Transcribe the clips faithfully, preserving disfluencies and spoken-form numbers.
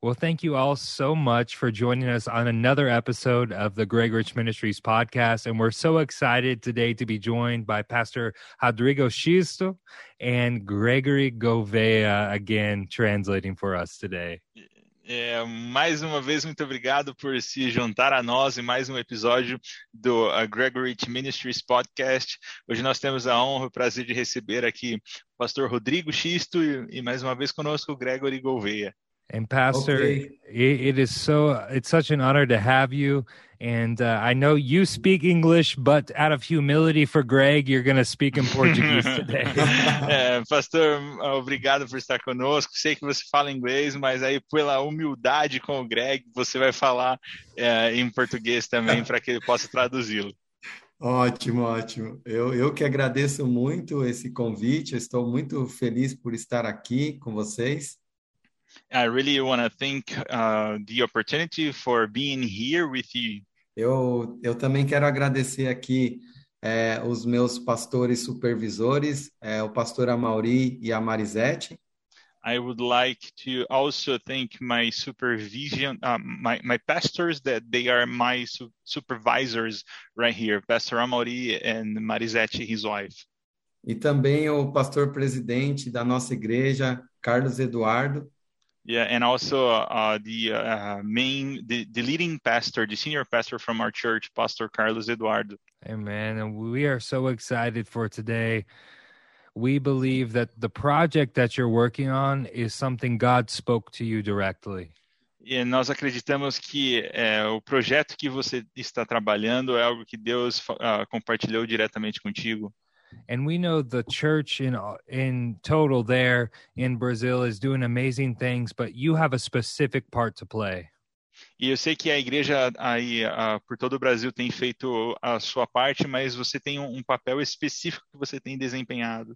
Well, thank you all so much for joining us on another episode of the Gregorich Ministries podcast. And we're so excited today to be joined by Pastor Rodrigo Xisto and Gregory Gouveia, again, translating for us today. É, mais uma vez, muito obrigado por se juntar a nós em mais um episódio do uh, Gregorich Ministries Podcast. Hoje nós temos a honra e o prazer de receber aqui o pastor Rodrigo Xisto e, e mais uma vez conosco o Gregory Gouveia. And Pastor, okay. it, it is so, it's such an honor to have you. And uh, I know you speak English, but out of humility for Greg, you're going to speak in Portuguese today. É, pastor, obrigado por estar conosco. Sei que você fala inglês, mas aí pela humildade com o Greg, você vai falar é, em português também para que ele possa traduzi-lo. Ótimo, ótimo. Eu, eu que agradeço muito esse convite. Eu estou muito feliz por estar aqui com vocês. I really want to thank uh, the opportunity for being here with you. Eu, eu também quero agradecer aqui eh, os meus pastores supervisores, eh, o pastor Amaury e a Marisete. I would like to also thank my supervision, uh, my, my pastors that they are my su- supervisors right here, Pastor Amaury and Marisete, his wife. E também o pastor presidente da nossa igreja, Carlos Eduardo. Yeah, and also uh, the uh, main, the, the leading pastor, the senior pastor from our church, Pastor Carlos Eduardo. Amen. And we are so excited for today. We believe that the project that you're working on is something God spoke to you directly. E nós acreditamos que é, o projeto que você está trabalhando é algo que Deus uh, compartilhou diretamente contigo. And we know the church in in total there in Brazil is doing amazing things, but you have a specific part to play. E eu sei que a igreja aí uh, por todo o Brasil tem feito a sua parte, mas você tem um, um papel específico que você tem desempenhado.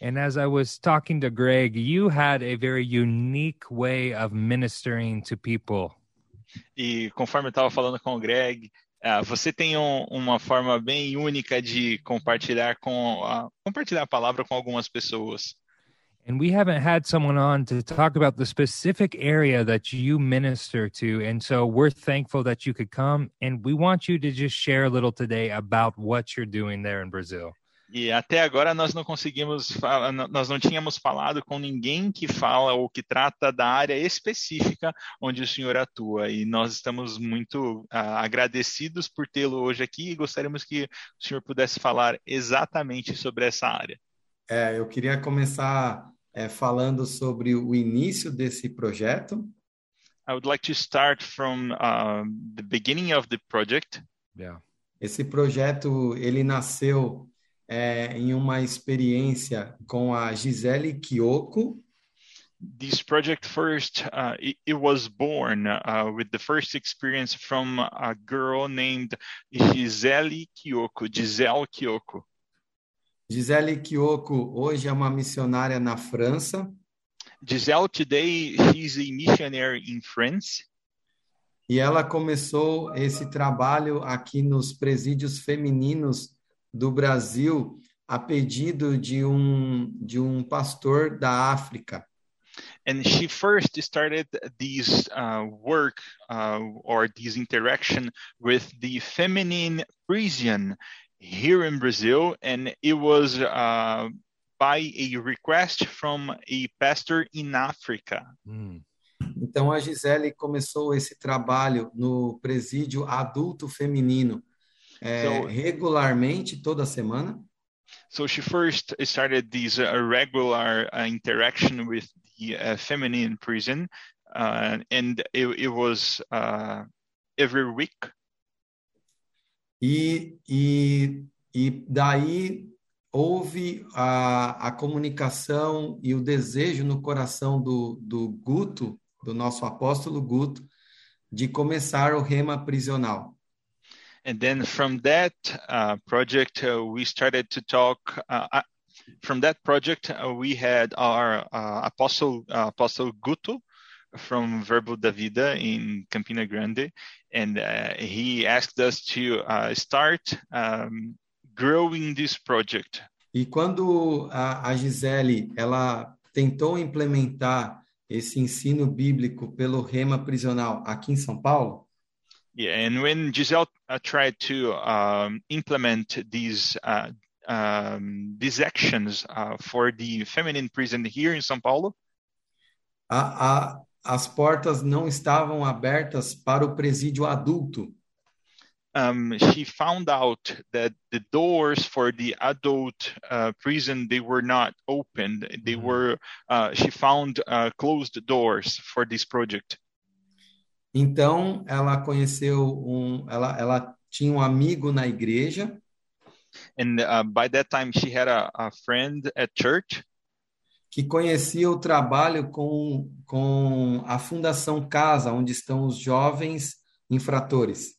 And as I was talking to Greg, you had a very unique way of ministering to people. E conforme eu estava falando com o Greg, Uh, você tem um, uma forma bem única de compartilhar com uh, compartilhar a palavra com algumas pessoas. And we haven't had someone on to talk about the specific area that you minister to, and so we're thankful that you could come, and we want you to just share a little today about what you're doing there in Brazil. E até agora nós não conseguimos, nós não tínhamos falado com ninguém que fala ou que trata da área específica onde o senhor atua. E nós estamos muito uh, agradecidos por tê-lo hoje aqui e gostaríamos que o senhor pudesse falar exatamente sobre essa área. É, eu queria começar é, falando sobre o início desse projeto. I would like to start from uh, the beginning of the project. Yeah. Esse projeto, ele nasceu... É, em uma experiência com a Gisele Kiyoko. This project first, uh, it, it was born uh, with the first experience from a girl named Gisele Kiyoko. Gisele Kiyoko. Gisele Kiyoko hoje é uma missionária na França. Gisele today she's a missionary in France. E ela começou esse trabalho aqui nos presídios femininos do Brasil a pedido de um de um pastor da África. And she first started this uh, work uh, or this interaction with the feminine prison here in Brazil, and it was uh, by a request from a pastor in Africa. Mm. Então a Gisele começou esse trabalho no presídio adulto feminino. É, so, regularmente, toda semana. So she first started this uh, regular uh, interaction with the uh, feminine prison, uh, and it, it was uh, every week. E, e, e daí houve a, a comunicação e o desejo no coração do, do Guto, do nosso apóstolo Guto, de começar o REMA prisional. And then from that uh, project, uh, we started to talk. Uh, uh, from that project, uh, we had our uh, apostle, uh, apostle Guto from Verbo da Vida in Campina Grande, and uh, he asked us to uh, start um, growing this project. E quando a, a Gisele ela tentou implementar esse ensino bíblico pelo REMA prisional aqui em São Paulo? Yeah, and when Gisele uh, tried to um, implement these uh, um, these actions uh, for the feminine prison here in São Paulo, a, a, as portas não estavam abertas para o presídio adulto. Um, she found out that the doors for the adult uh, prison, they were not opened. They were. Uh, she found uh, closed doors for this project. Então, ela conheceu um, ela, ela tinha um amigo na igreja. And uh, by that time, she had a, a friend at church. Que conhecia o trabalho com, com a Fundação Casa, onde estão os jovens infratores.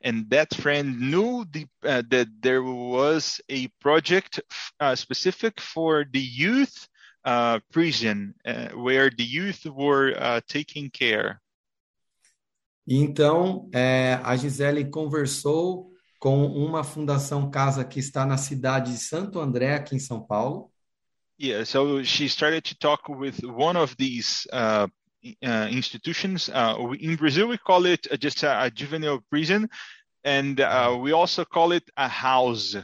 And that friend knew the, uh, that there was a project uh, specific for the youth uh, prison, uh, where the youth were uh, taking care. Então, é, a Gisele conversou com uma Fundação Casa que está na cidade de Santo André, aqui em São Paulo. Yeah, so she started to talk with one of these uh, uh, institutions. Uh, in Brazil, we call it just a, a juvenile prison, and uh, we also call it a house,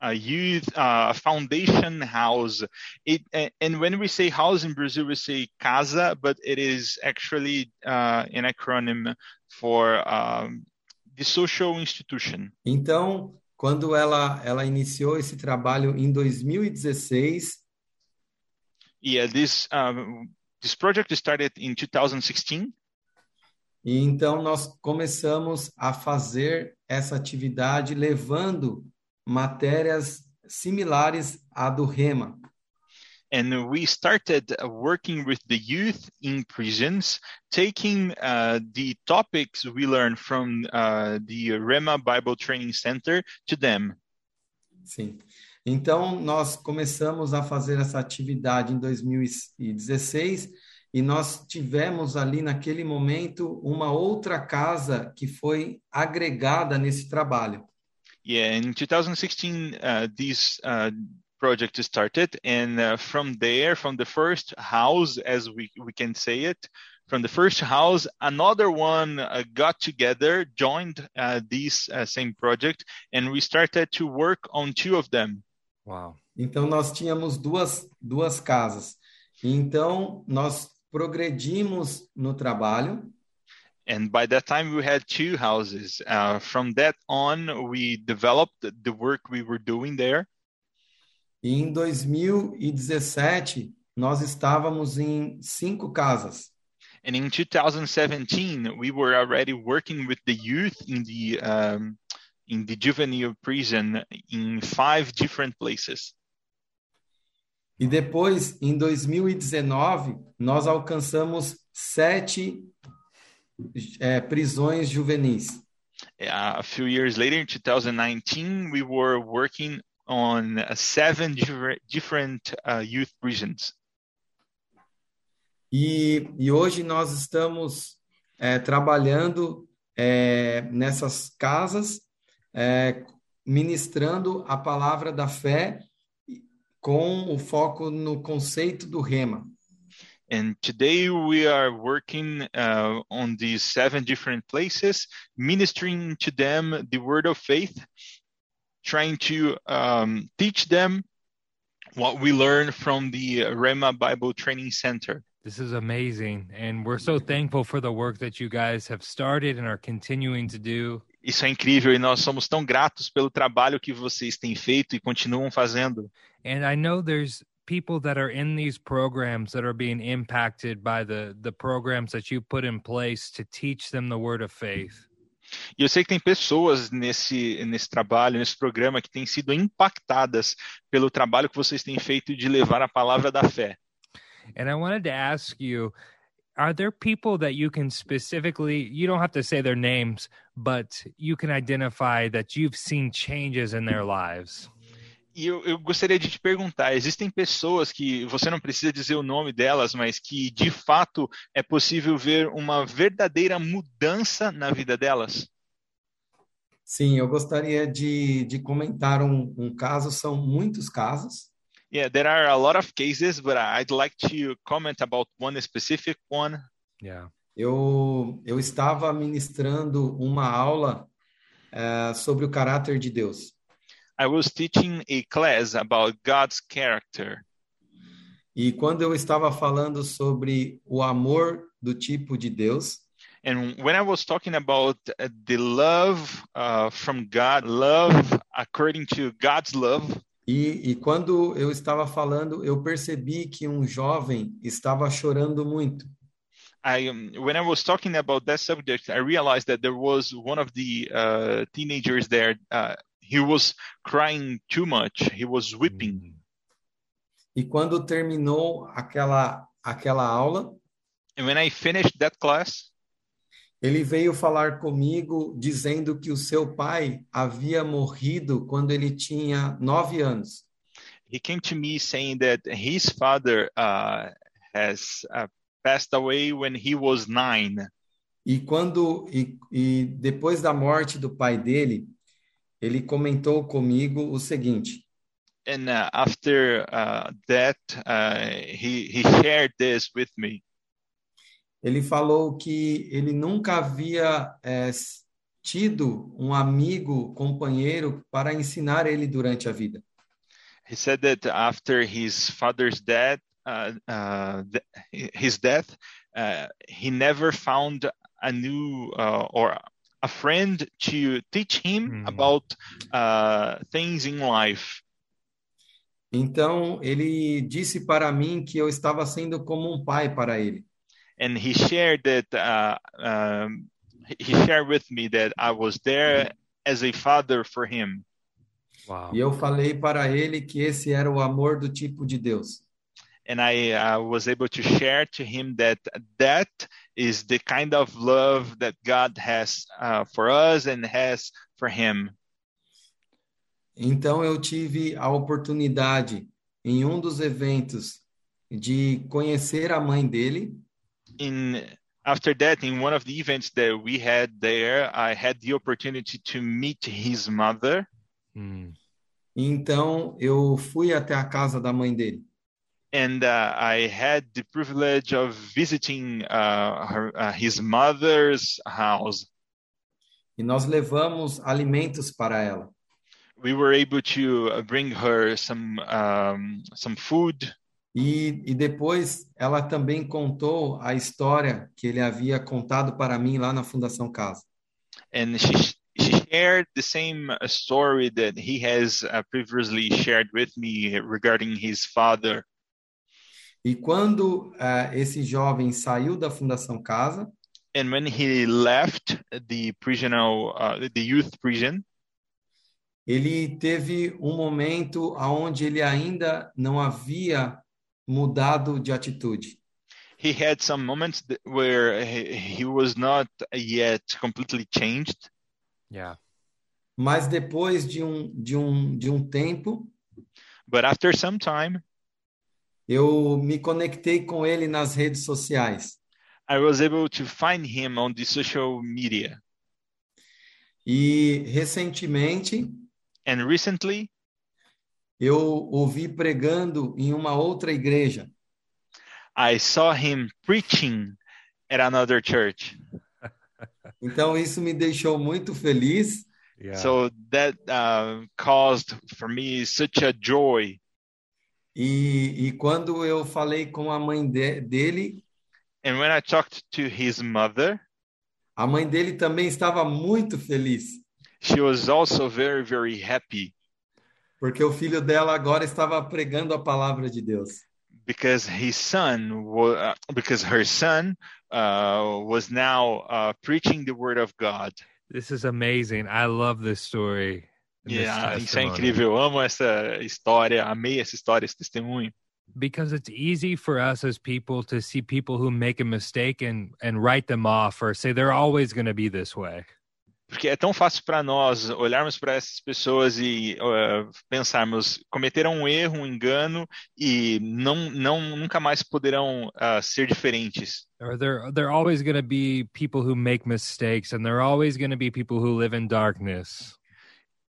a youth, uh, a foundation house. It, and when we say house in Brazil, we say casa, but it is actually uh, an acronym for um, the social institution. Então, quando ela ela iniciou esse trabalho em twenty sixteen. Yeah, this um, this project started in twenty sixteen. E então nós começamos a fazer essa atividade levando matérias similares à do REMA. And we started working with the youth in prisons, taking uh, the topics we learned from uh, the REMA Bible Training Center to them. Sim. Então, nós começamos a fazer essa atividade em twenty sixteen e nós tivemos ali naquele momento uma outra casa que foi agregada nesse trabalho. Yeah, in twenty sixteen, uh, this uh, project started, and uh, from there, from the first house, as we, we can say it, from the first house, another one uh, got together, joined uh, this uh, same project, and we started to work on two of them. Wow. Então, nós tínhamos duas, duas casas. Então, nós progredimos no trabalho. And by that time, we had two houses. Uh, from that on, we developed the work we were doing there. E em twenty seventeen, nós estávamos em cinco casas. And in twenty seventeen, we were already working with the youth in the um, in the juvenile prison in five different places. E depois, em twenty nineteen, nós alcançamos sete É, prisões juvenis. A few years later, in twenty nineteen, we were working on seven different uh, youth prisons. E, e hoje nós estamos é, trabalhando é, nessas casas, é, ministrando a palavra da fé com o foco no conceito do REMA. And today we are working uh, on these seven different places, ministering to them the word of faith, trying to um, teach them what we learn from the REMA Bible Training Center. This is amazing. And we're so thankful for the work that you guys have started and are continuing to do. Isso é incrível, e nós somos tão gratos pelo trabalho que vocês têm feito e continuam fazendo. And I know there's people that are in these programs that are being impacted by the, the programs that you put in place to teach them the word of faith. E eu sei que tem pessoas nesse, nesse trabalho, nesse programa, que têm sido impactadas pelo trabalho que vocês têm feito de levar a palavra da fé. And I wanted to ask you, are there people that you can specifically, you don't have to say their names, but you can identify that you've seen changes in their lives? E eu, eu gostaria de te perguntar, existem pessoas que você não precisa dizer o nome delas, mas que de fato é possível ver uma verdadeira mudança na vida delas? Sim, eu gostaria de, de comentar um, um caso, são muitos casos. Yeah, there are a lot of cases, but I'd like to comment about one specific one. Yeah. Eu, eu estava ministrando uma aula uh, sobre o caráter de Deus. I was teaching a class about God's character. E quando eu estava falando sobre o amor do tipo de Deus, and when I was talking about the love uh, from God, love according to God's love, E, e quando eu estava falando, eu percebi que um jovem estava chorando muito. I, um, when I was talking about that subject, I realized that there was one of the uh, teenagers there. Uh, he was crying too much. He was weeping. E quando terminou aquela aquela aula, and when I finished that class, ele veio falar comigo dizendo que o seu pai havia morrido quando ele tinha nove anos. He came to me saying that his father uh, has uh, passed away when he was nine. E quando e, e depois da morte do pai dele, ele comentou comigo o seguinte. And uh, after uh, that, uh, he he shared this with me. Ele falou que ele nunca havia é, tido um amigo, companheiro, para ensinar ele durante a vida. He said that after his father's death, uh, uh, his death, uh, he never found a new uh, or a friend to teach him mm. about uh, things in life. Então ele disse para mim que eu estava sendo como um pai para ele. And he shared that uh, um, he shared with me that I was there as a father for him. Wow. E eu falei para ele que esse era o amor do tipo de Deus. And I uh, was able to share to him that that is the kind of love that God has uh, for us and has for him. Então eu tive a oportunidade em um dos eventos de conhecer a mãe dele. In, after that, in one of the events that we had there, I had the opportunity to meet his mother. Mm. Então, eu fui até a casa da mãe dele. And uh, I had the privilege of visiting uh, her, uh, his mother's house. E nós levamos alimentos para ela. We were able to bring her some um, some food. E, e depois ela também contou a história que ele havia contado para mim lá na Fundação Casa. And she, she shared the same story that he has previously shared with me regarding his father. E quando uh, esse jovem saiu da Fundação Casa, and when he left the prisional, uh, the youth prison, ele teve um momento aonde ele ainda não havia mudado de atitude. He had some moments where he, he was not yet completely changed. Yeah. Mas depois de um de um de um tempo, but after some time, eu me conectei com ele nas redes sociais. I was able to find him on the social media. E recentemente, and recently, eu ouvi pregando em uma outra igreja. I saw him preaching at another church. Então isso me deixou muito feliz. Yeah. So that uh, caused for me such a joy. E, e quando eu falei com a mãe de, dele, and when I talked to his mother, a mãe dele também estava muito feliz. She was also very, very happy. Porque o filho dela agora estava pregando a palavra de Deus. Because his son, was, because her son uh, was now uh, preaching the word of God. This is amazing. I love this story. Yeah, this isso é incrível. Eu amo essa história. Amei essa história, esse testemunho. Because it's easy for us as people to see people who make a mistake and, and write them off or say they're always going to be this way. Porque é tão fácil para nós olharmos para essas pessoas e uh, pensarmos, cometeram um erro, um engano e não, não, nunca mais poderão uh, ser diferentes. Or there, there are always going to be people who make mistakes and there are always going to be people who live in darkness.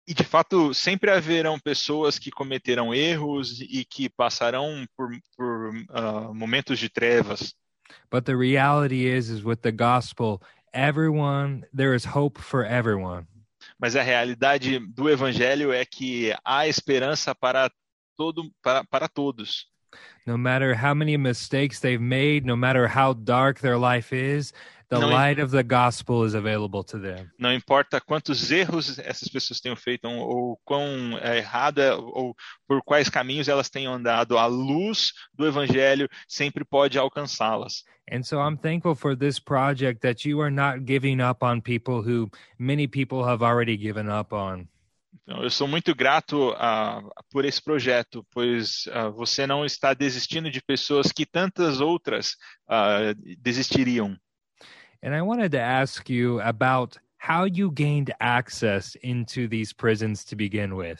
E, de fato, sempre haverão pessoas que cometerão erros e que passarão por, por uh, momentos de trevas. But the reality is, is with the gospel, everyone, there is hope for everyone. Mas a realidade do evangelho é que há esperança para todo, para, para todos. No matter how many mistakes they've made, no matter how dark their life is, the não, light of the gospel is available to them. Não importa quantos erros essas pessoas tenham feito ou quão errada ou por quais caminhos elas tenham andado, a luz do evangelho sempre pode alcançá-las. And so I'm thankful for this project that you are not giving up on people who many people have already given up on. Eu sou muito grato uh, por esse projeto, pois uh, você não está desistindo de pessoas que tantas outras uh, desistiriam. And I wanted to ask you about how you gained access into these prisons to begin with.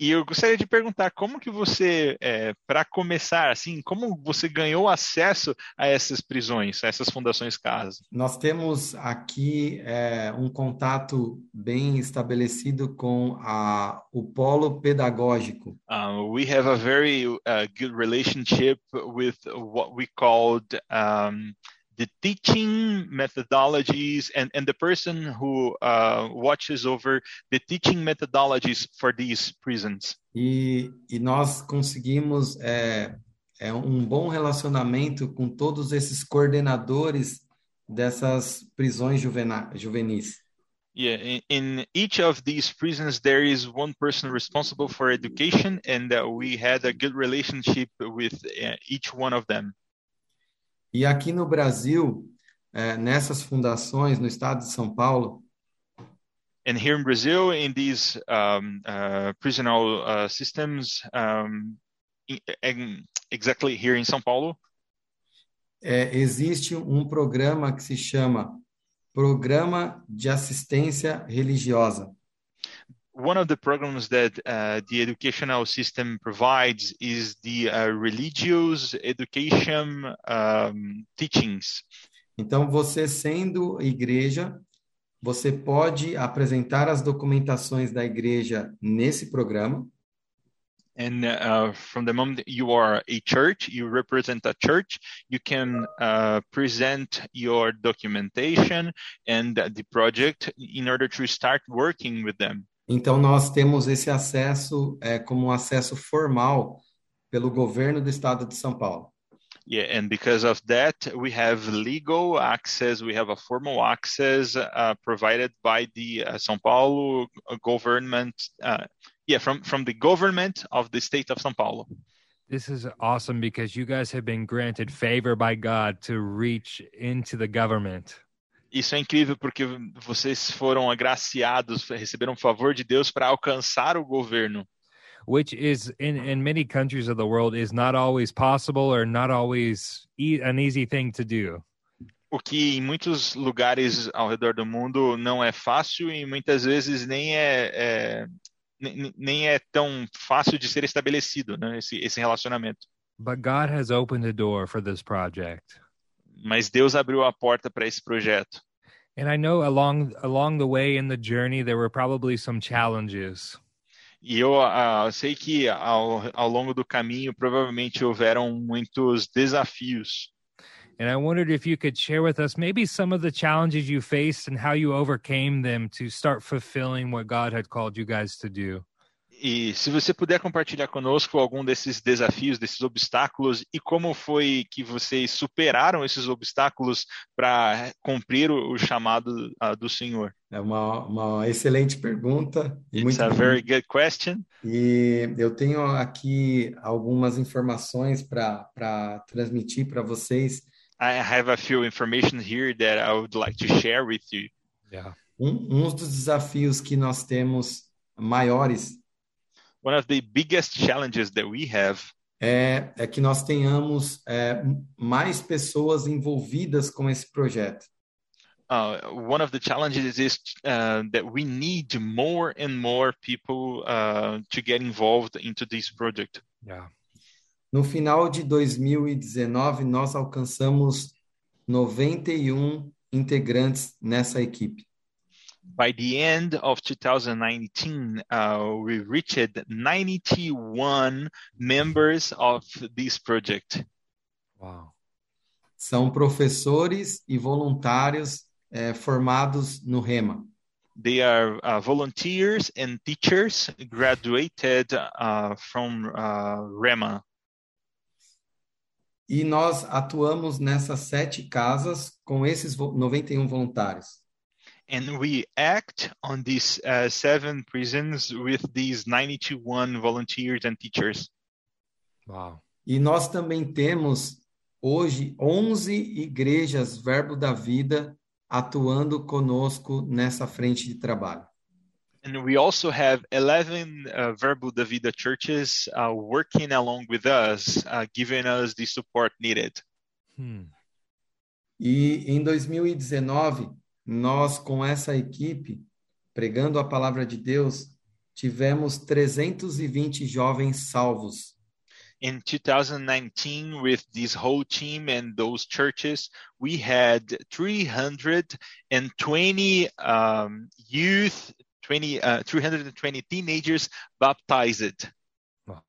E eu gostaria de perguntar como que você, é, para começar, assim, como você ganhou acesso a essas prisões, a essas fundações Casa? Nós temos aqui é, um contato bem estabelecido com a, o polo pedagógico. Um, we have a very uh, good relationship with what we called um, the teaching methodologies and, and the person who uh, watches over the teaching methodologies for these prisons. E, e nós conseguimos é, é um bom relacionamento com todos esses coordenadores dessas prisões juvena, juvenis. Yeah, in, in each of these prisons there is one person responsible for education, and uh, we had a good relationship with uh, each one of them. E aqui no Brasil, eh, nessas fundações, no estado de São Paulo... And here in Brazil, in these um, uh, prisional uh, systems, um, in, exactly here in São Paulo... Eh, existe um programa que se chama Programa de Assistência Religiosa. One of the programs that uh, the educational system provides is the uh, religious education um, teachings. Então, você sendo igreja, você pode apresentar as documentações da igreja nesse programa. And uh, from the moment you are a church, you represent a church, you can uh, present your documentation and the project in order to start working with them. Então, nós temos esse acesso é, como um acesso formal pelo governo do estado de São Paulo. Yeah, and because of that, we have legal access, we have a formal access uh, provided by the uh, São Paulo government, uh, yeah, from, from the government of the state of São Paulo. This is awesome because you guys have been granted favor by God to reach into the government. Isso é incrível porque vocês foram agraciados, receberam o favor de Deus para alcançar o governo. Which is in, in many countries of the world is not always possible or not always e- an easy thing to do. O que em muitos lugares ao redor do mundo não é fácil e muitas vezes nem é, é nem, nem é tão fácil de ser estabelecido, né, esse, esse relacionamento. But God has opened the door for this project. Mas Deus abriu a porta para esse projeto. And I know along along the way in the journey there were probably some challenges. E eu uh, sei que ao, ao longo do caminho provavelmente houveram muitos desafios. And I wondered if you could share with us maybe some of the challenges you faced and how you overcame them to start fulfilling what God had called you guys to do. E se você puder compartilhar conosco algum desses desafios, desses obstáculos, e como foi que vocês superaram esses obstáculos para cumprir o, o chamado uh, do Senhor? É uma, uma excelente pergunta. It's muito a bom. Very good question. E eu tenho aqui algumas informações para transmitir para vocês. I have a few information here that I would like to share with you. Yeah. Um, um dos desafios que nós temos maiores... One of the biggest challenges that we have é, é que nós tenhamos é, mais pessoas envolvidas com esse projeto. Uh, one of the challenges is uh, that we need more and more people uh, to get involved into this project. Yeah. No final de dois mil e dezenove, nós alcançamos noventa e um integrantes nessa equipe. By the end of two thousand nineteen, uh, we reached ninety-one members of this project. Wow. São professores e voluntários eh, formados no REMA. They are uh, volunteers and teachers graduated uh, from uh, REMA. E nós atuamos nessas sete casas com esses noventa e um voluntários. And we act on these uh, seven prisons with these ninety-one volunteers and teachers. Wow. E nós também temos hoje onze igrejas Verbo da Vida atuando conosco nessa frente de trabalho. And we also have eleven uh, Verbo da Vida churches uh, working along with us, uh, giving us the support needed. Hmm. E em dois mil e dezenove, nós com essa equipe, pregando a palavra de Deus, tivemos trezentos e vinte jovens salvos. In twenty nineteen, with this whole team and those churches, we had three hundred twenty um, youth, twenty, uh, three hundred twenty teenagers baptized. Wow.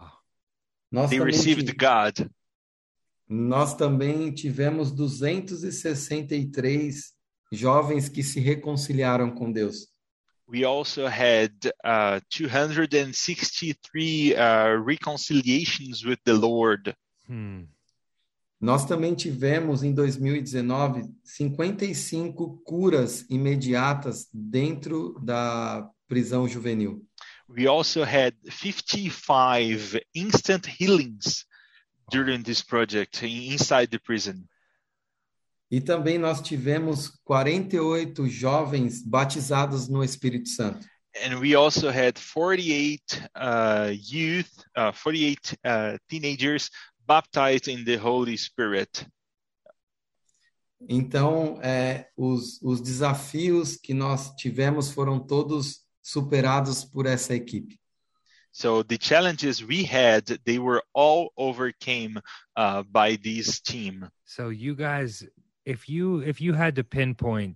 Nós They received tive... God. Nós também tivemos duzentos e sessenta e três jovens que se reconciliaram com Deus. We also had uh, two hundred sixty-three uh, reconciliations with the Lord. Hmm. Nós também tivemos em dois mil e dezenove cinquenta e cinco curas imediatas dentro da prisão juvenil. We also had fifty-five instant healings during this project inside the prison. E também nós tivemos quarenta e oito jovens batizados no Espírito Santo. And we also had forty-eight uh, youth, uh, forty-eight uh, teenagers baptized in the Holy Spirit. Então, é, os, os desafios que nós tivemos foram todos superados por essa equipe. So the challenges we had, they were all overcame uh, by this team. So you guys... If you if you had to pinpoint,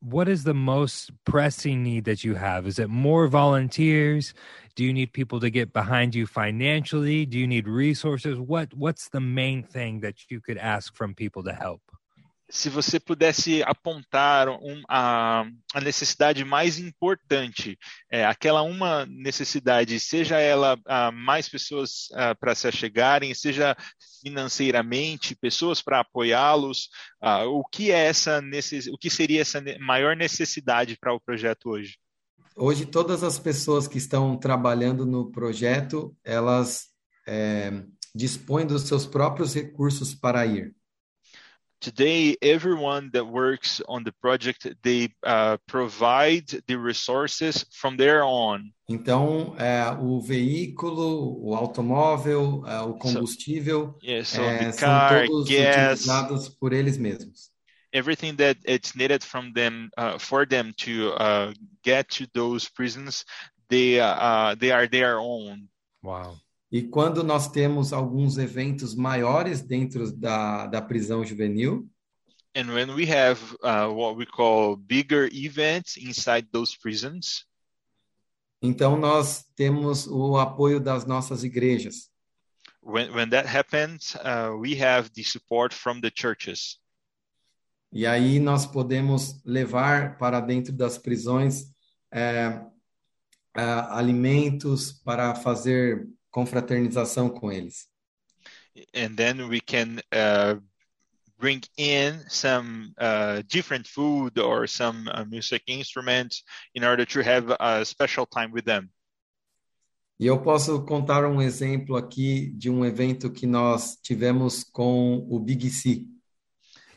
what is the most pressing need that you have? Is it more volunteers? Do you need people to get behind you financially? Do you need resources? What what's the main thing that you could ask from people to help? Se você pudesse apontar um, a, a necessidade mais importante, é, aquela uma necessidade, seja ela a, mais pessoas para se achegarem, seja financeiramente, pessoas para apoiá-los, a, o que é essa necess... o que seria essa maior necessidade para o projeto hoje? Hoje, todas as pessoas que estão trabalhando no projeto, elas é, dispõem dos seus próprios recursos para ir. Today, everyone that works on the project, they uh, provide the resources from their own. Então, é, o veículo, o automóvel, é, o combustível, so, yeah, so é, the car, são todos gas, utilizados por eles mesmos. Everything that it's needed from them, uh, for them to uh, get to those prisons, they uh, they are their own. Wow. E quando nós temos alguns eventos maiores dentro da, da prisão juvenil, and when we have uh, what we call bigger events inside those prisons, então nós temos o apoio das nossas igrejas. When, when that happens, uh, we have the support from the churches. E aí nós podemos levar para dentro das prisões é, é, alimentos para fazer confraternização com eles. And then we can uh, bring in some uh, different food or some uh, music instruments in order to have a special time with them. E eu posso contar um exemplo aqui de um evento que nós tivemos com o Big C.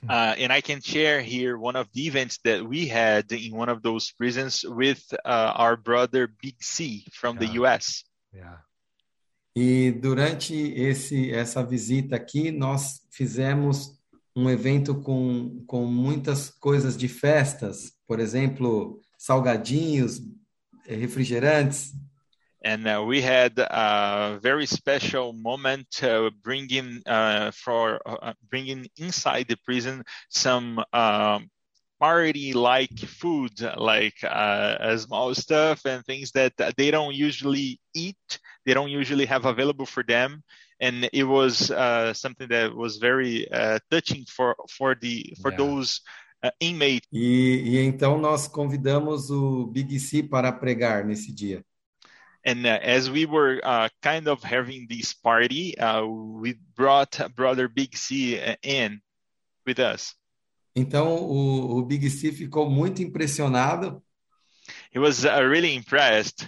Uh, and I can share here one of the events that we had in one of those prisons with uh, our brother Big C from yeah. the U S. Yeah. E durante esse, essa visita aqui, nós fizemos um evento com, com muitas coisas de festas, por exemplo, salgadinhos, refrigerantes. And uh, we had a very special moment uh, bringing, uh, for, uh, bringing inside the prison some uh, party like food, like uh, uh, small stuff and things that they don't usually eat, they don't usually have available for them. And it was uh, something that was very uh, touching for for the for yeah. those uh, inmates. E, e então nós convidamos o Big C para pregar nesse dia. And uh, as we were uh, kind of having this party, uh, we brought Brother Big C in with us. Então o, o Big C ficou muito impressionado. He was uh, really impressed.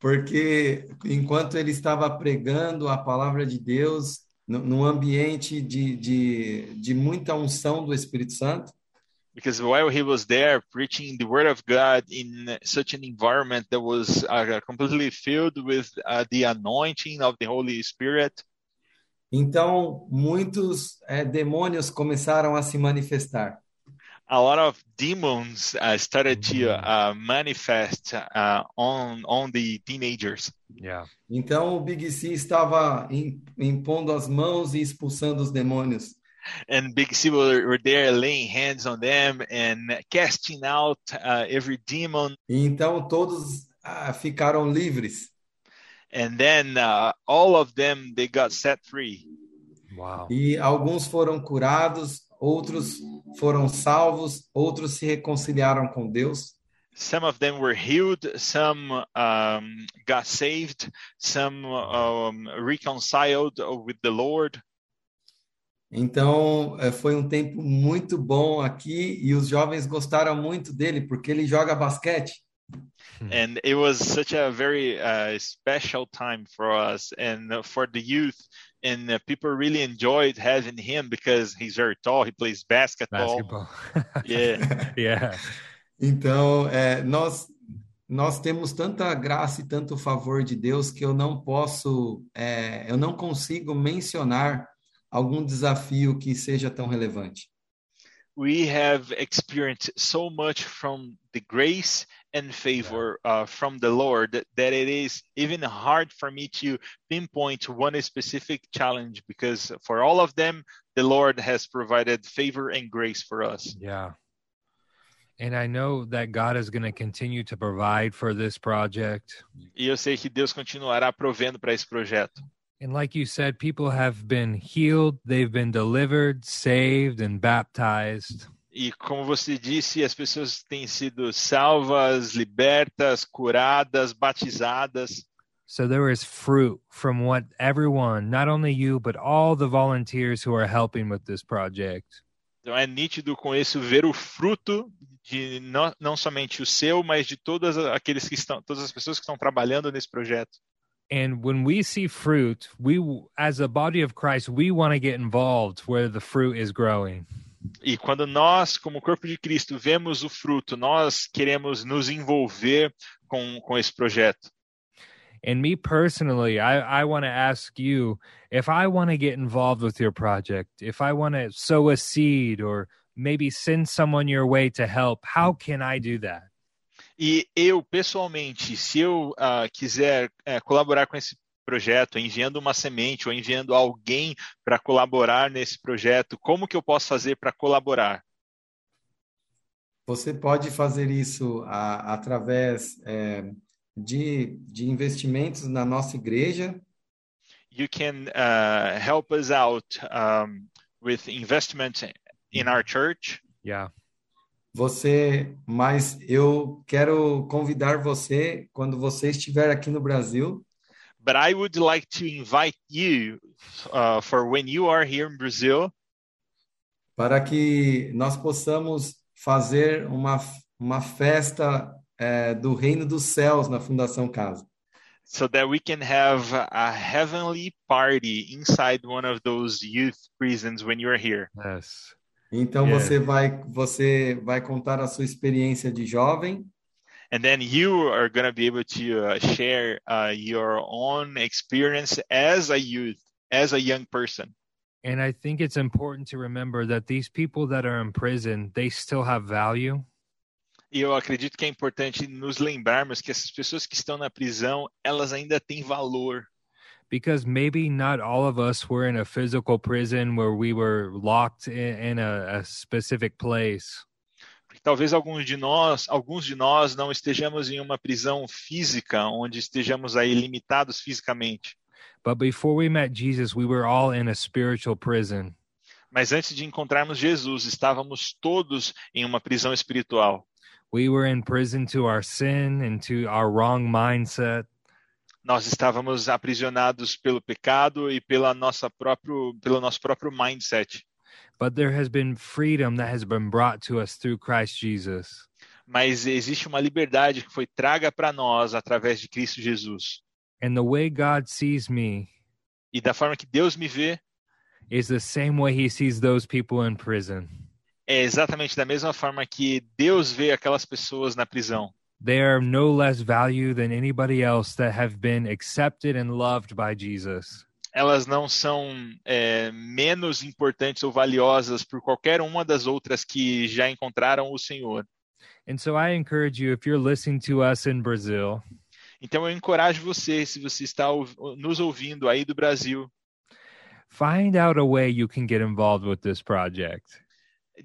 Porque enquanto ele estava pregando a palavra de Deus num ambiente de, de, de muita unção do Espírito Santo, because while he was there preaching the word of God in such an environment that was uh, completely filled with uh, the anointing of the Holy Spirit, então muitos é, demônios começaram a se manifestar. A lot of demons uh, started to uh, manifest uh, on on the teenagers. Yeah. Então o Big C estava impondo as mãos e expulsando os demônios. And Big C were, were there laying hands on them and casting out uh, every demon. E então todos uh, ficaram livres. And then uh, all of them, they got set free. Wow. E alguns foram curados, outros foram salvos, outros se reconciliaram com Deus. Some of them were healed, some um, got saved, some um, reconciled with the Lord. Então, foi um tempo muito bom aqui e os jovens gostaram muito dele porque ele joga basquete. And it was such a very uh, special time for us and for the youth. And uh, people really enjoyed having him because he's very tall. He plays basketball. Basketball. yeah, yeah. Então, é, nós nós temos tanta graça e tanto favor de Deus que eu não posso, é, eu não consigo mencionar algum desafio que seja tão relevante. We have experienced so much from the grace and favor uh, from the Lord that it is even hard for me to pinpoint one specific challenge because for all of them, the Lord has provided favor and grace for us. Yeah. And I know that God is going to continue to provide for this project. E eu sei que Deus continuará provendo para esse projeto. And like you said, people have been healed, they've been delivered, saved, and baptized. E como você disse, as pessoas têm sido salvas, libertas, curadas, batizadas. So there is fruit from what everyone, not only you, but all the volunteers who are helping with this project. Então é nítido com isso ver o fruto de não, não somente o seu, mas de todas aqueles que estão, todas as pessoas que estão trabalhando nesse projeto. And when we see fruit, we, as a body of Christ, we want to get involved where the fruit is growing. E quando nós, como corpo de Cristo, vemos o fruto, nós queremos nos envolver com, com esse projeto. And me personally, I, I want to ask you, if I want to get involved with your project, if I want to sow a seed or maybe send someone your way to help, how can I do that? E eu, pessoalmente, se eu uh, quiser uh, colaborar com esse projeto, enviando uma semente ou enviando alguém para colaborar nesse projeto, como que eu posso fazer para colaborar? Você pode fazer isso a, através é, de, de investimentos na nossa igreja. You can uh, help us out um, with investment in our church. Yeah. Você, mas eu quero convidar você quando você estiver aqui no Brasil. But I would like to invite you uh, for when you are here in Brazil. Para que nós possamos fazer uma uma festa eh, do Reino dos Céus na Fundação Casa. So that we can have a heavenly party inside one of those youth prisons when you are here. Yes. Então yeah. você vai você vai contar a sua experiência de jovem. And then you are going to be able to uh, share uh, your own experience as a youth, as a young person. And I think it's important to remember that these people that are in prison, they still have value. E eu acredito que é importante nos lembrarmos que essas pessoas que estão na prisão, elas ainda têm valor. Because maybe not all of us were in a physical prison where we were locked in, in a, a specific place. Talvez alguns de nós, alguns de nós não estejamos em uma prisão física, onde estejamos aí limitados fisicamente. But before we met Jesus, we were all in a spiritual prison. Mas antes de encontrarmos Jesus, estávamos todos em uma prisão espiritual. We were in prison to our sin and to our wrong mindset. Nós estávamos aprisionados pelo pecado e pela nossa próprio, pelo nosso próprio mindset. But there has been freedom that has been brought to us through Christ Jesus. Mas existe uma liberdade que foi traga para nós através de Cristo Jesus. And the way God sees me, e da forma que Deus me vê, is the same way he sees those people in prison. É exatamente da mesma forma que Deus vê aquelas pessoas na prisão. They are no less value than anybody else that have been accepted and loved by Jesus. Elas não são é, menos importantes ou valiosas por qualquer uma das outras que já encontraram o Senhor. And so I encourage you, if you're listening to us in Brazil, então eu encorajo você, se você está nos ouvindo aí do Brasil, find out a way you can get involved with this project.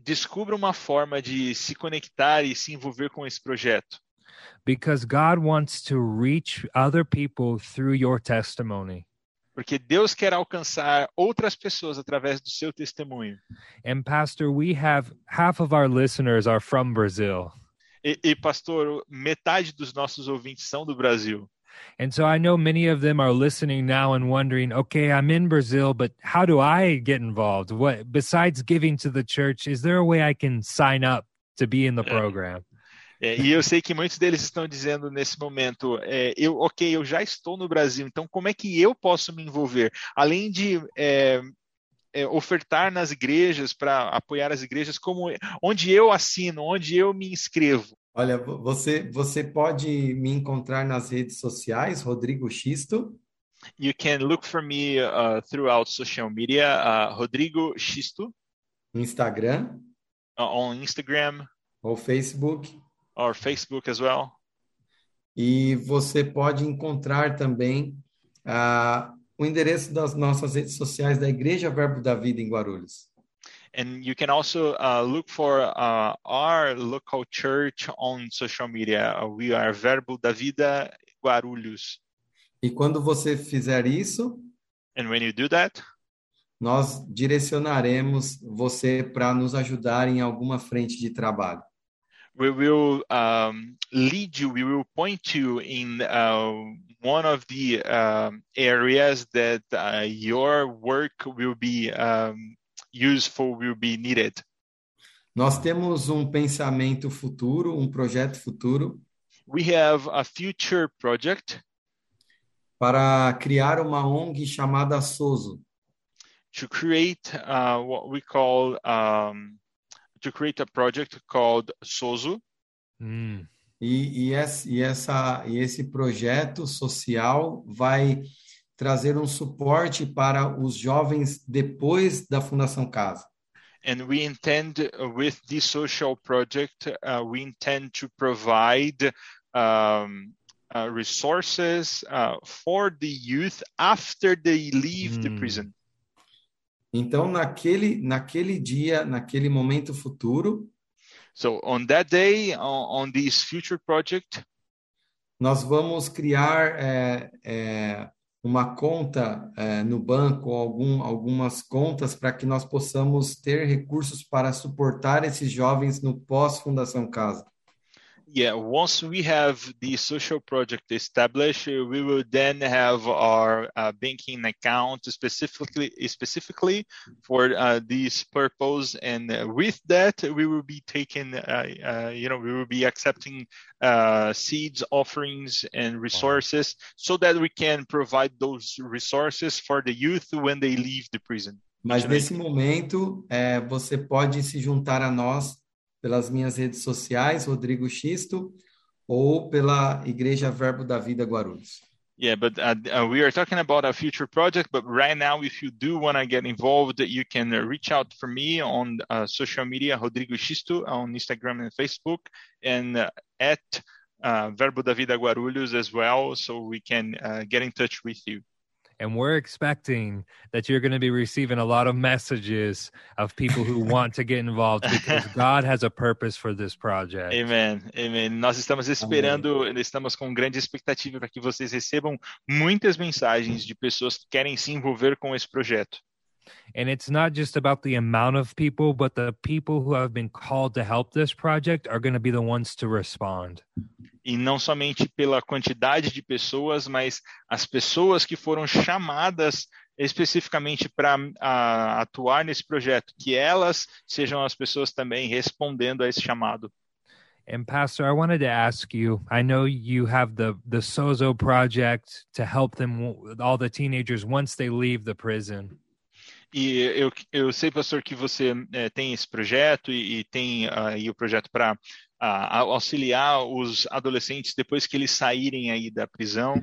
Descubra uma forma de se conectar e se envolver com esse projeto. Because God wants to reach other people through your testimony. Porque Deus quer alcançar outras pessoas através do seu testemunho. And pastor, we have half of our listeners are from Brazil. E, e pastor, metade dos nossos ouvintes são do Brasil. And so I know many of them are listening now and wondering, okay, I'm in Brazil, but how do I get involved? What, besides giving to the church, is there a way I can sign up to be in the program? É, e eu sei que muitos deles estão dizendo nesse momento, é, eu, ok, eu já estou no Brasil, então como é que eu posso me envolver? Além de é, é, ofertar nas igrejas, para apoiar as igrejas, como, onde eu assino, onde eu me inscrevo? Olha, você, você pode me encontrar nas redes sociais, Rodrigo Xisto. You can look for me uh, throughout social media, uh, Rodrigo Xisto. Instagram. Uh, on Instagram. Ou Facebook. Or Facebook as well. E você pode encontrar também uh, o endereço das nossas redes sociais da Igreja Verbo da Vida em Guarulhos. And you can also uh, look for uh, our local church on social media. We are Verbo da Vida Guarulhos. E quando você fizer isso, and when you do that, nós direcionaremos você para nos ajudar em alguma frente de trabalho. We will um, lead you, we will point you in uh, one of the um, areas that uh, your work will be um, useful, will be needed. Nós temos um pensamento futuro, um projeto futuro. We have a future project para criar uma O N G chamada Sozo. To create uh, what we call um, to create a project called Sozo. Mm. E, e, essa, e, essa, e esse projeto social vai trazer um suporte para os jovens depois da Fundação Casa. And we intend, with this social project, uh, we intend to provide um, uh, resources uh, for the youth after they leave mm. the prison. Então, naquele, naquele dia, naquele momento futuro, so on that day, on, on this future project, nós vamos criar é, é, uma conta é, no banco, algum, algumas contas para que nós possamos ter recursos para suportar esses jovens no pós-Fundação Casa. Yeah, once we have the social project established, we will then have our uh, banking account specifically specifically for uh, this purpose, and with that we will be taking, uh, uh, you know, we will be accepting uh, seeds, offerings, and resources, so that we can provide those resources for the youth when they leave the prison. Mas nesse momento, é, você pode se juntar a nós pelas minhas redes sociais, Rodrigo Xisto, ou pela Igreja Verbo da Vida Guarulhos. Yeah, but uh, uh, we are talking about a future project, but right now, if you do want to get involved, you can reach out for me on uh, social media, Rodrigo Xisto, on Instagram and Facebook, and uh, at uh, Verbo da Vida Guarulhos as well, so we can uh, get in touch with you. And we're expecting that you're going to be receiving a lot of messages of people who want to get involved, because God has a purpose for this project. Amen. Amen. Nós estamos esperando, Amém. Estamos com grande expectativa para que vocês recebam muitas mensagens de pessoas que querem se envolver com esse projeto. And it's not just about the amount of people, but the people who have been called to help this project are going to be the ones to respond. E não somente pela quantidade de pessoas, mas as pessoas que foram chamadas especificamente para atuar nesse projeto, que elas sejam as pessoas também respondendo a esse chamado. And Pastor, I wanted to ask you, I know you have the, the Sozo project to help them, all the teenagers, once they leave the prison. E eu, eu sei, pastor, que você é, tem esse projeto e, e tem uh, e o projeto para uh, auxiliar os adolescentes depois que eles saírem aí da prisão.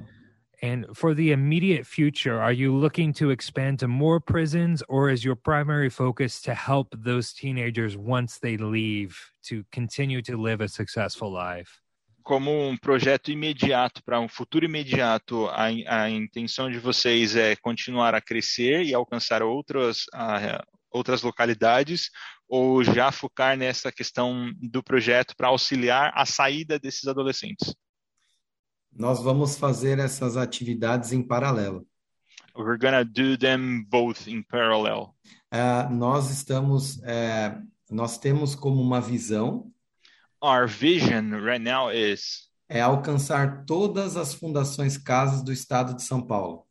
And for the immediate future, are you looking to expand to more prisons, or is your primary focus to help those teenagers once they leave to continue to live a successful life? Como um projeto imediato, para um futuro imediato, a, a intenção de vocês é continuar a crescer e alcançar outras, uh, outras localidades, ou já focar nessa questão do projeto para auxiliar a saída desses adolescentes? Nós vamos fazer essas atividades em paralelo. We're gonna do them both in parallel. Uh, nós estamos, uh, nós temos como uma visão. Our vision right now is é alcançar todas as fundações casas do estado de São Paulo.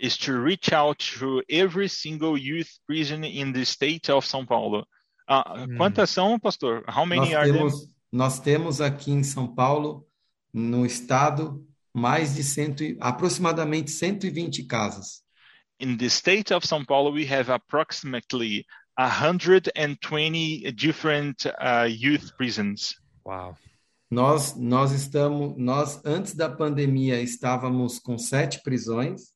Is to reach out to every single youth prison in the state of São Paulo. Uh, hmm. Quantas são, pastor? How many nós are temos, there? Nós temos aqui em São Paulo, no estado, mais de cento, aproximadamente cento e vinte casas. In the state of São Paulo, we have approximately one hundred twenty different uh, youth prisons. Wow. Nós nós estamos nós antes da pandemia estávamos com sete prisões.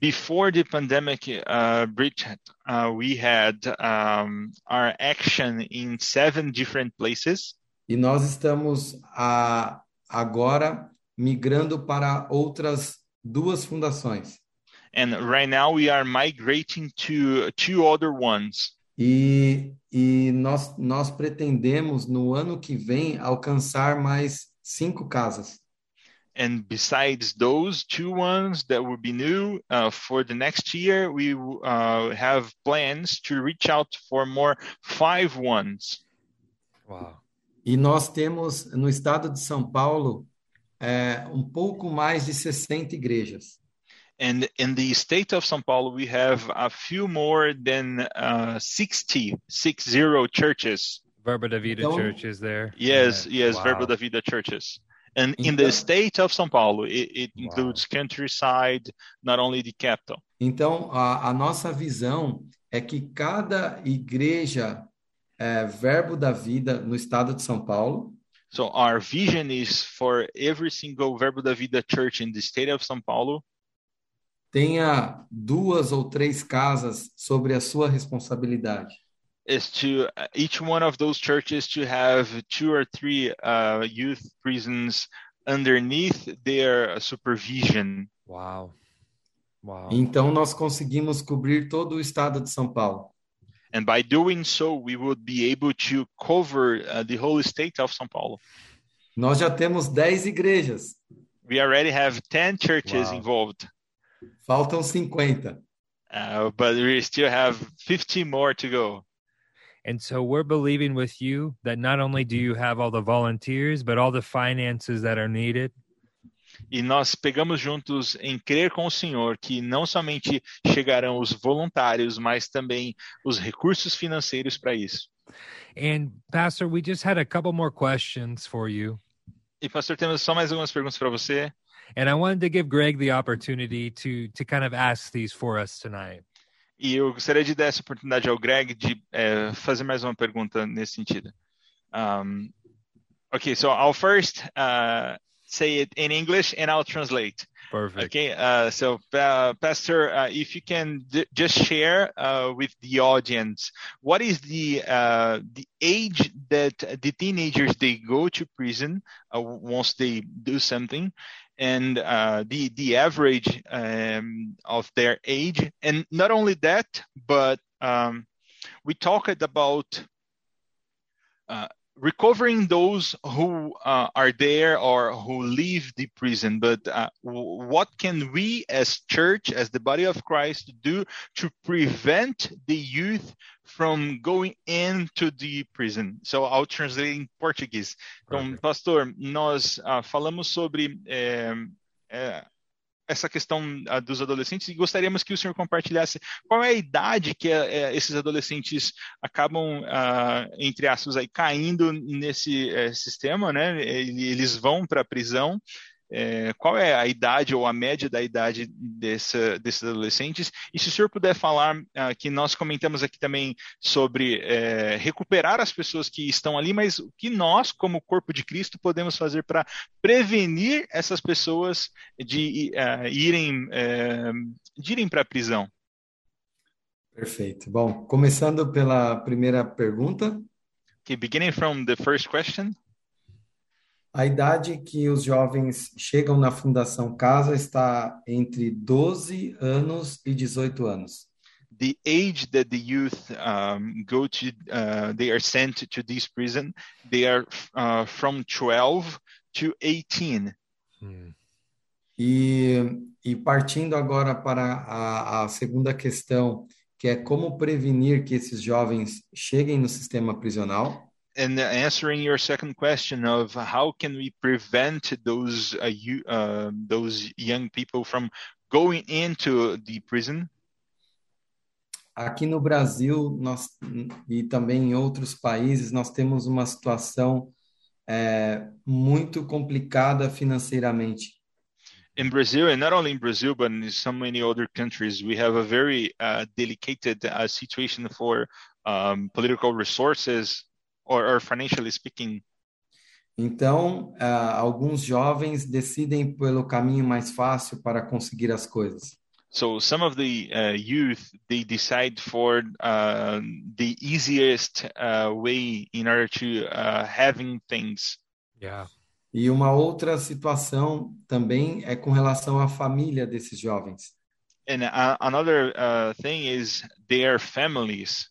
Before the pandemic, uh, Bridget, uh, we had um, our action in seven different places. E nós estamos a, agora migrando para outras duas fundações. And right now we are migrating to two other ones. E, e nós, nós pretendemos, no ano que vem, alcançar mais cinco casas. And besides those two ones that will be new, uh, for the next year, we uh, have plans to reach out for more five ones. Wow. E nós temos, no estado de São Paulo, é, um pouco mais de sessenta igrejas. And in the state of São Paulo, we have a few more than uh, sixty, sixty churches. Verbo da Vida então, Church is there. Yes, yeah. Yes, wow. Verbo da Vida churches. And então, in the state of São Paulo, it, it wow. includes countryside, not only the capital. Então, a, a nossa visão é que cada igreja é, Verbo da Vida no estado de São Paulo. So our vision is for every single Verbo da Vida church in the state of São Paulo tenha duas ou três casas sobre a sua responsabilidade. Is to each one of those churches to have two or three uh, youth prisons underneath their supervision. Wow. Wow. Então nós conseguimos cobrir todo o estado de São Paulo. And by doing so, we would be able to cover uh, the whole state of São Paulo. Nós já temos dez igrejas. We already have ten churches wow. involved. Faltam fifty. Uh, but we still have fifty more to go. And so we're believing with you that not only do you have all the volunteers, but all the finances that are needed. E nós pegamos juntos em crer com o Senhor que não somente chegarão os voluntários, mas também os recursos financeiros para isso. And Pastor, we just had a couple more questions for you. E pastor, temos só mais algumas perguntas para você. And I wanted to give Greg the opportunity to to kind of ask these for us tonight. E eu gostaria de dar essa oportunidade ao Greg de eh, fazer mais uma pergunta nesse sentido. Um, okay, so I'll first uh, say it in English and I'll translate. Perfect. Okay, uh, so uh, Pastor, uh, if you can d- just share uh, with the audience, what is the uh, the age that the teenagers they go to prison uh, once they do something? and uh, the, the average um, of their age. And not only that, but um, we talked about uh, recovering those who uh, are there or who leave the prison, but uh, what can we as church, as the body of Christ, do to prevent the youth from going into the prison? So I'll translate in Portuguese. Então, pastor, nós uh, falamos sobre eh, eh, essa questão uh, dos adolescentes, e gostaríamos que o senhor compartilhasse qual é a idade que uh, esses adolescentes acabam, uh, entre aspas, aí, caindo nesse uh, sistema, né? Eles vão para a prisão. Uh, qual é a idade ou a média da idade dessa, desses adolescentes? E se o senhor puder falar, uh, que nós comentamos aqui também sobre uh, recuperar as pessoas que estão ali, mas o que nós, como corpo de Cristo, podemos fazer para prevenir essas pessoas de uh, irem, uh, de irem para a prisão? Perfeito. Bom, começando pela primeira pergunta. Okay, beginning from the first question. A idade que os jovens chegam na Fundação Casa está entre doze anos e dezoito anos. The age that the youth um, go to, uh, they are sent to this prison, they are uh, from twelve to eighteen. Hmm. E, e partindo agora para a, a segunda questão, que é como prevenir que esses jovens cheguem no sistema prisional. And answering your second question of how can we prevent those uh, you, uh, those young people from going into the prison? Aqui no Brasil, nós, e também em outros países, nós temos uma situação é, muito complicada financeiramente. In Brazil, and not only in Brazil, but in so many other countries, we have a very uh, delicate uh, situation for um, political resources. Or, or financially speaking. Então, uh, alguns jovens decidem pelo caminho mais fácil para conseguir as coisas. So some of the uh, youth, they decide for uh, the easiest uh, way in order to uh, having things. Yeah. E uma outra situação também é com relação à família desses jovens. And uh, another uh, thing is their families.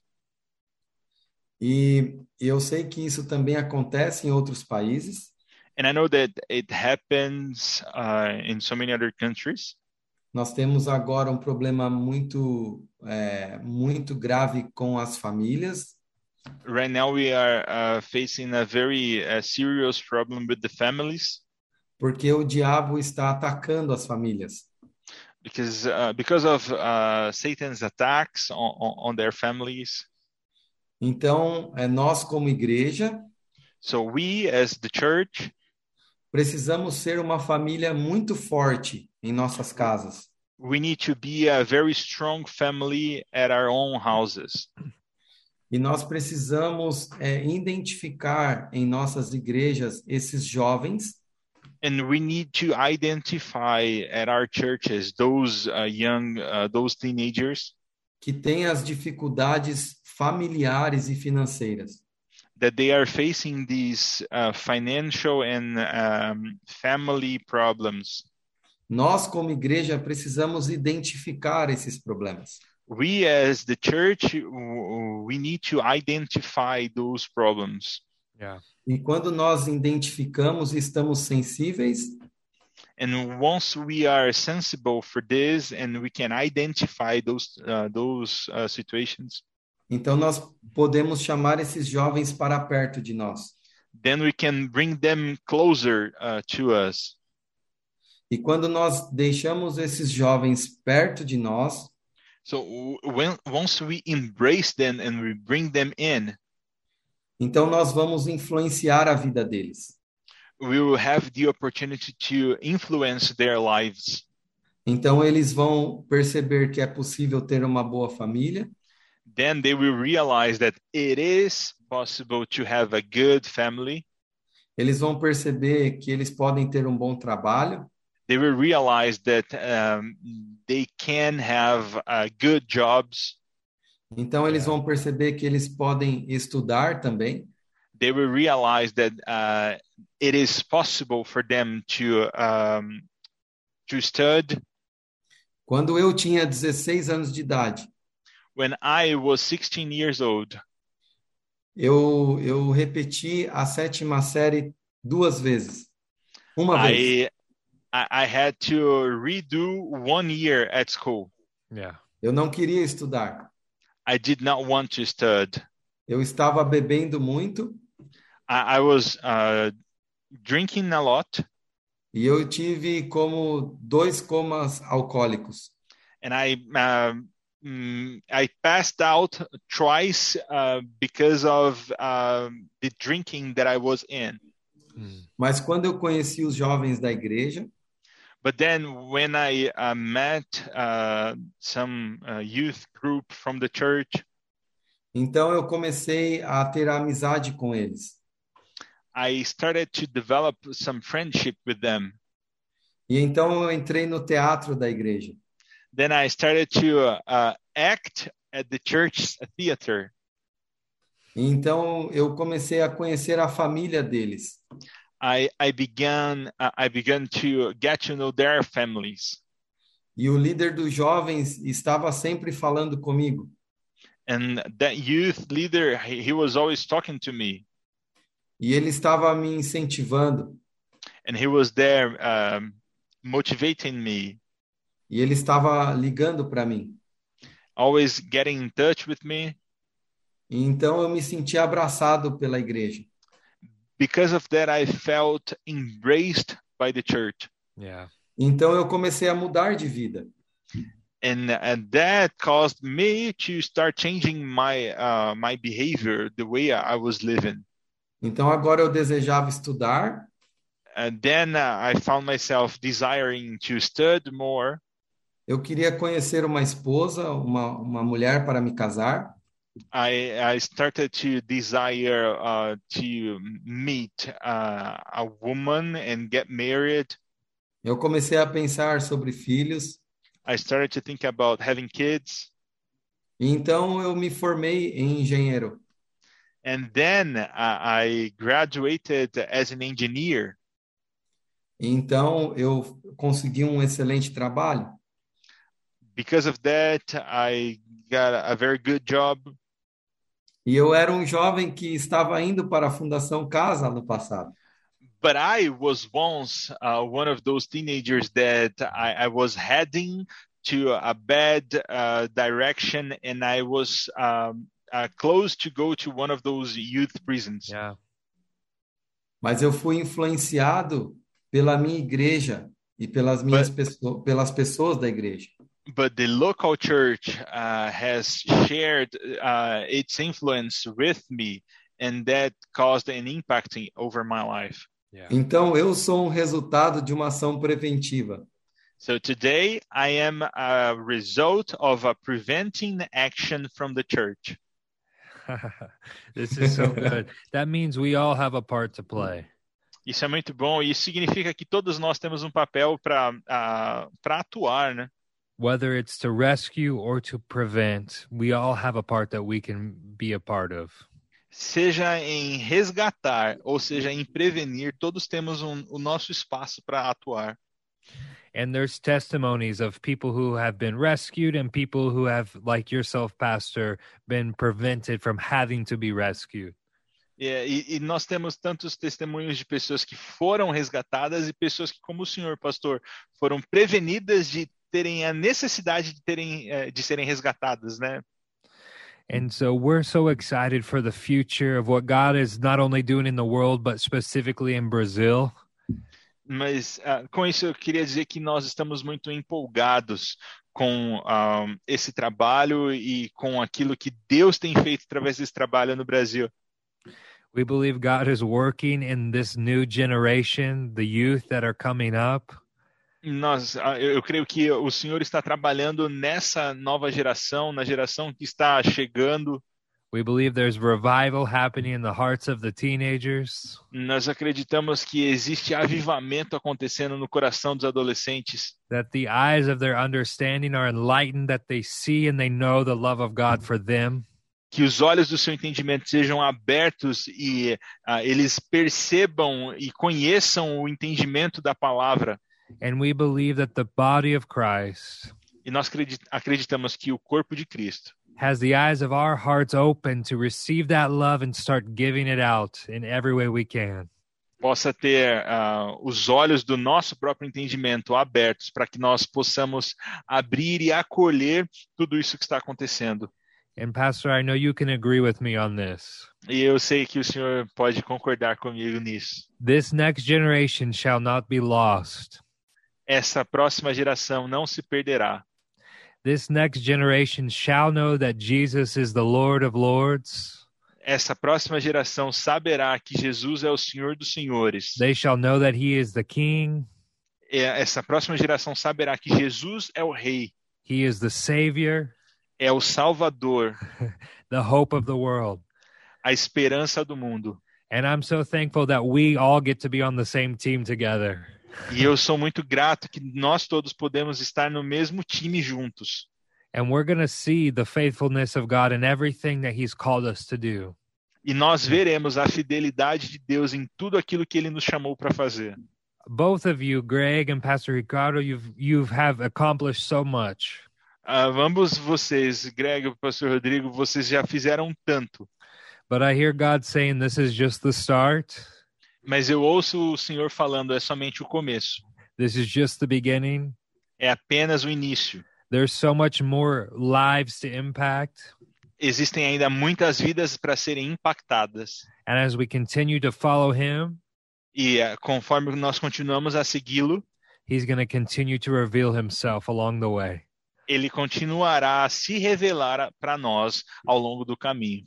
E eu sei que isso também acontece em outros países. And I know that it happens uh, in so many other countries. Nós temos agora um problema muito é, muito grave com as famílias. Right now we are uh, facing a very uh, serious problem with the families. Porque o diabo está atacando as famílias. Because uh, because of uh, Satan's attacks on, on their families. Então, nós como igreja, so we, as the church, precisamos ser uma família muito forte em nossas casas. We need to be a very strong family at our own houses. E nós precisamos é, identificar em nossas igrejas esses jovens. And we need to identify at our churches those uh, young, uh, those teenagers que têm as dificuldades familiares e financeiras. That they are facing these uh, financial and um, family problems. Nós, como igreja, precisamos identificar esses problemas. We, as the church, we need to identify those problems. Yeah. E quando nós identificamos e estamos sensíveis, and once we are sensible for this and we can identify those uh, those uh, situations. Então nós podemos chamar esses jovens para perto de nós. Then we can bring them closer uh, to us. E quando nós deixamos esses jovens perto de nós, so when, once we embrace them and we bring them in, então nós vamos influenciar a vida deles. We will have the opportunity to influence their lives. Então eles vão perceber que é possível ter uma boa família. Then they will realize that it is possible to have a good family. Eles vão perceber que eles podem ter um bom trabalho. They will realize that um, they can have uh, good jobs. Então eles vão perceber que eles podem estudar também. They will realize that uh, it is possible for them to um, to study. Quando eu tinha dezesseis anos de idade. When I was sixteen years old. Eu, eu repeti a sétima série duas vezes. Uma I, vez. I had to redo one year at school. Yeah. Eu não queria estudar. I did not want to study. Eu estava bebendo muito. I, I was uh, drinking a lot. E eu tive como dois comas alcoólicos. And I, uh, I passed out twice uh, because of uh, the drinking that I was in. Mas quando eu conheci os jovens da igreja, but then when I uh, met uh, some uh, youth group from the church, então eu comecei a ter amizade com eles. I started to develop some friendship with them. E então eu entrei no teatro da igreja. Then I started to uh, uh, act at the church theater. E então eu comecei a conhecer a família deles. I, I began uh, I began to get to know their families. E o líder dos jovens estava sempre falando comigo. And that youth leader, he, he was always talking to me. E ele estava me incentivando. And he was there um, motivating me. E ele estava ligando para mim. Always getting in touch with me. E então eu me senti abraçado pela igreja. Because of that I felt embraced by the church. Yeah. Então eu comecei a mudar de vida. And, and that caused me to start changing my uh, my behavior, the way I was living. Então agora eu desejava estudar. And then uh, I found myself desiring to study more. Eu queria conhecer uma esposa, uma, uma mulher para me casar. I, I started to desire uh, to meet uh, a woman and get married. Eu comecei a pensar sobre filhos. I started to think about having kids. Então eu me formei em engenheiro. And then uh, I graduated as an engineer. Então eu consegui um excelente trabalho. Because of that, I got a very good job. E eu era um jovem que estava indo para a Fundação Casa no passado. But I was once uh, one of those teenagers that I, I was heading to a bad uh, direction, and I was um, uh, close to go to one of those youth prisons. Yeah. Mas eu fui influenciado pela minha igreja e pelas minhas But... pessoas, pelas pessoas da igreja. But the local church uh, has shared uh, its influence with me, and that caused an impact in, over my life. Yeah. Então eu sou um resultado de uma ação preventiva. So today I am a result of a preventing action from the church. This is so good. That means we all have a part to play. Isso é muito bom. Isso significa que todos nós temos um papel para uh, para atuar, né? Whether it's to rescue or to prevent, we all have a part that we can be a part of. Seja em resgatar ou seja em prevenir, todos temos um, o nosso espaço para atuar. And there's testimonies of people who have been rescued and people who have, like yourself, Pastor, been prevented from having to be rescued. Yeah, e, e nós temos tantos testemunhos de pessoas que foram resgatadas e pessoas que, como o senhor pastor, foram prevenidas de terem a necessidade de terem de serem resgatadas, né? And so we're so excited for the future of what God is not only doing in the world, but specifically in Brazil. Mas uh, com isso eu queria dizer que nós estamos muito empolgados com um, esse trabalho e com aquilo que Deus tem feito através desse trabalho no Brasil. We believe God is working in this new generation, the youth that are coming up. Nós, eu creio que o Senhor está trabalhando nessa nova geração, na geração que está chegando. We believe there's revival happening in the hearts of the teenagers. Nós acreditamos que existe avivamento acontecendo no coração dos adolescentes. That the eyes of their understanding are enlightened, that they see and they know the love of God for them. Que os olhos do seu entendimento sejam abertos e uh, eles percebam e conheçam o entendimento da palavra. And we believe that the body of Christ e nós acreditamos que o corpo de Cristo has the eyes of our hearts open to receive that love and start giving it out in every way we can. Possa ter uh, os olhos do nosso próprio entendimento abertos para que nós possamos abrir e acolher tudo isso que está acontecendo. And Pastor, I know you can agree with me on this. E eu sei que o senhor pode concordar comigo nisso. This next generation shall not be lost. Essa próxima geração não se perderá. This next generation shall know that Jesus is the Lord of Lords. Essa próxima geração saberá que Jesus é o Senhor dos Senhores. They shall know that he is the King. Essa próxima geração saberá que Jesus é o Rei. He is the Savior. É o Salvador. The hope of the world. A esperança do mundo. And I'm so thankful that we all get to be on the same team together. E eu sou muito grato que nós todos podemos estar no mesmo time juntos. And we're going to see the faithfulness of God in everything that he's called us to do. E nós veremos a fidelidade de Deus em tudo aquilo que ele nos chamou para fazer. Both of you, Greg and Pastor Ricardo, you've you've have accomplished so much. Uh, ambos vocês, Greg e Pastor Rodrigo, vocês já fizeram tanto. But I hear God saying this is just the start. Mas eu ouço o Senhor falando, é somente o começo. This is just the beginning. É apenas o início. There's so much more lives to impact. Existem ainda muitas vidas para serem impactadas. And as we continue to follow him, e uh, conforme nós continuamos a segui-lo, he's going to continue to reveal himself along the way. Ele continuará a se revelar para nós ao longo do caminho.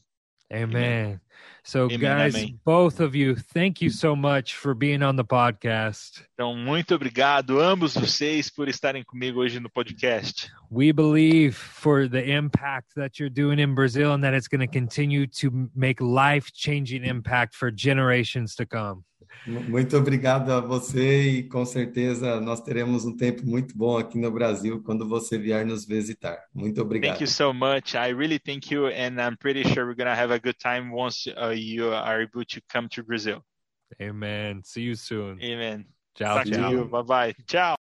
Amen. So, Amen, guys, Amen. Both of you, thank you so much for being on the podcast. Então, muito obrigado ambos vocês por estarem comigo hoje no podcast. We believe for the impact that you're doing in Brazil and that it's going to continue to make life-changing impact for generations to come. Muito obrigado a você e com certeza nós teremos um tempo muito bom aqui no Brasil quando você vier nos visitar. Muito obrigado. Thank you so much. I really thank you and I'm pretty sure we're going to have a good time once uh, you are able to come to Brazil. Amen. See you soon. Amen. Tchau, tchau. Bye bye. Tchau.